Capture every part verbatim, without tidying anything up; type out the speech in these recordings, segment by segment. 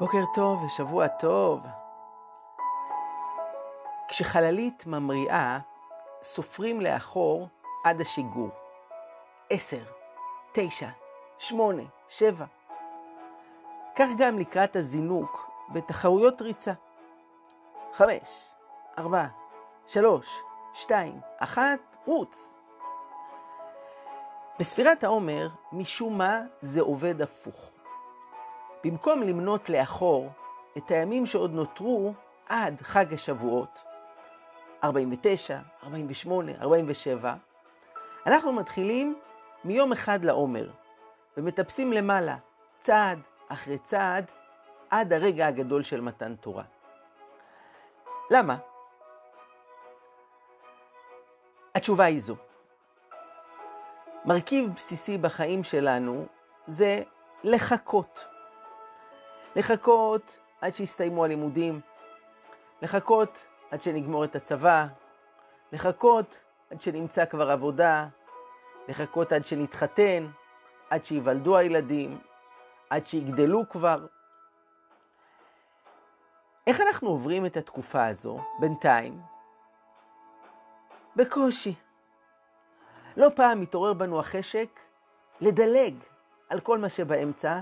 בוקר טוב ושבוע טוב. כשחללית ממריאה, סופרים לאחור עד השיגור. עשר, תשע, שמונה, שבע. כך גם לקראת הזינוק בתחרויות ריצה. חמש, ארבע, שלוש, שתיים, אחת, רוץ. בספירת העומר, משום מה זה עובד הפוך. במקום למנות לאחור את הימים שעוד נותרו עד חג השבועות, ארבעים ותשע, ארבעים ושמונה, ארבעים ושבע, אנחנו מתחילים מיום אחד לעומר, ומטפסים למעלה, צעד אחרי צעד, עד הרגע הגדול של מתן תורה. למה? התשובה היא זו. מרכיב בסיסי בחיים שלנו זה לחכות. לחכות עד שיסתיימו הלימודים, לחכות עד שנגמור את הצבא, לחכות עד שנמצא כבר עבודה, לחכות עד שנתחתן, עד שיוולדו הילדים, עד שיגדלו כבר. איך אנחנו עוברים את התקופה הזו בינתיים? בקושי. לא פעם מתעורר בנו החשק לדלג על כל מה שבאמצע,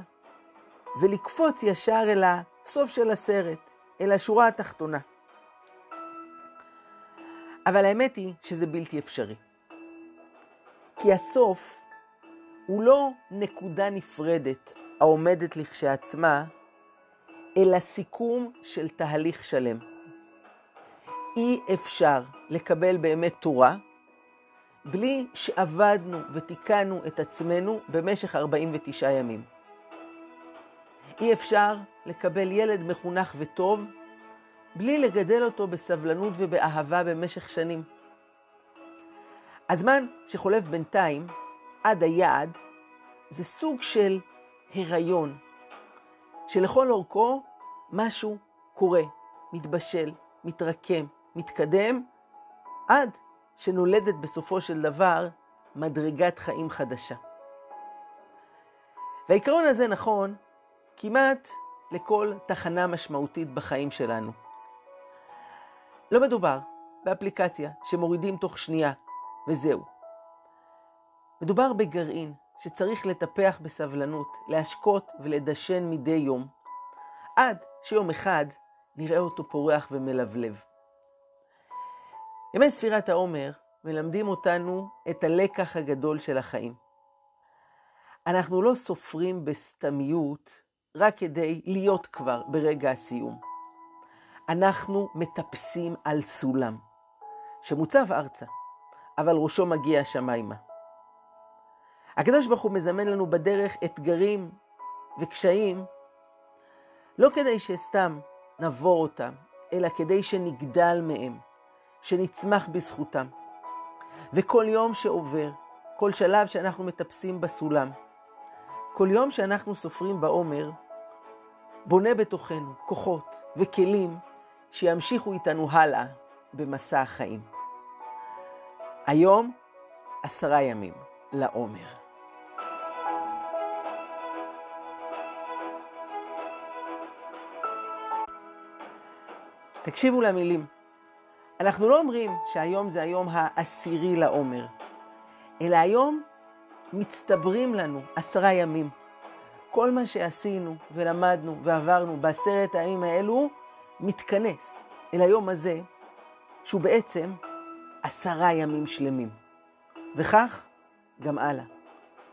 ולקפוץ ישר אל הסוף של הסרט, אל השורה התחתונה. אבל האמת היא שזה בלתי אפשרי. כי הסוף הוא לא נקודה נפרדת העומדת לכשעצמה, אלא סיכום של תהליך שלם. אי אפשר לקבל באמת תורה, בלי שעבדנו ותיקנו את עצמנו במשך ארבעים ותשעה ימים. אי אפשר לקבל ילד מחונך וטוב, בלי לגדל אותו בסבלנות ובאהבה במשך שנים. הזמן שחולף בינתיים, עד היעד, זה סוג של הריון, שלכל אורכו משהו קורה, מתבשל, מתרקם, מתקדם, עד שנולדת בסופו של דבר מדרגת חיים חדשה. והעיקרון הזה נכון, כמעט לכל תחנה משמעותית בחיים שלנו. לא מדובר באפליקציה שמורידים תוך שנייה, וזהו. מדובר בגרעין שצריך לטפח בסבלנות, להשקות ולדשן מדי יום, עד שיום אחד נראה אותו פורח ומלבלב. ימי ספירת העומר מלמדים אותנו את הלקח הגדול של החיים. אנחנו לא סופרים בסתמיות, רק כדי להיות כבר ברגע הסיום. אנחנו מטפסים על סולם, שמוצב ארצה, אבל ראשו מגיע השמיימה. הקדוש ברוך הוא מזמן לנו בדרך אתגרים וקשיים, לא כדי שסתם נעבור אותם, אלא כדי שנגדל מהם, שנצמח בזכותם. וכל יום שעובר, כל שלב שאנחנו מטפסים בסולם, כל יום שאנחנו סופרים בעומר, בונה בתוכנו כוחות וכלים שימשיכו איתנו הלאה במסע החיים. היום עשרה ימים לעומר. תקשיבו למילים. אנחנו לא אומרים שהיום זה היום העשירי לעומר, אלא היום מצטברים לנו עשרה ימים. כל מה שעשינו ולמדנו ועברנו בעשרת הימים האלו מתכנס אל היום הזה, שהוא בעצם עשרה ימים שלמים. וכך גם הלאה.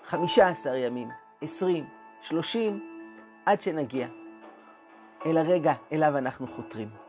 חמישה עשר ימים, עשרים, שלושים, עד שנגיע אל הרגע אליו אנחנו חותרים.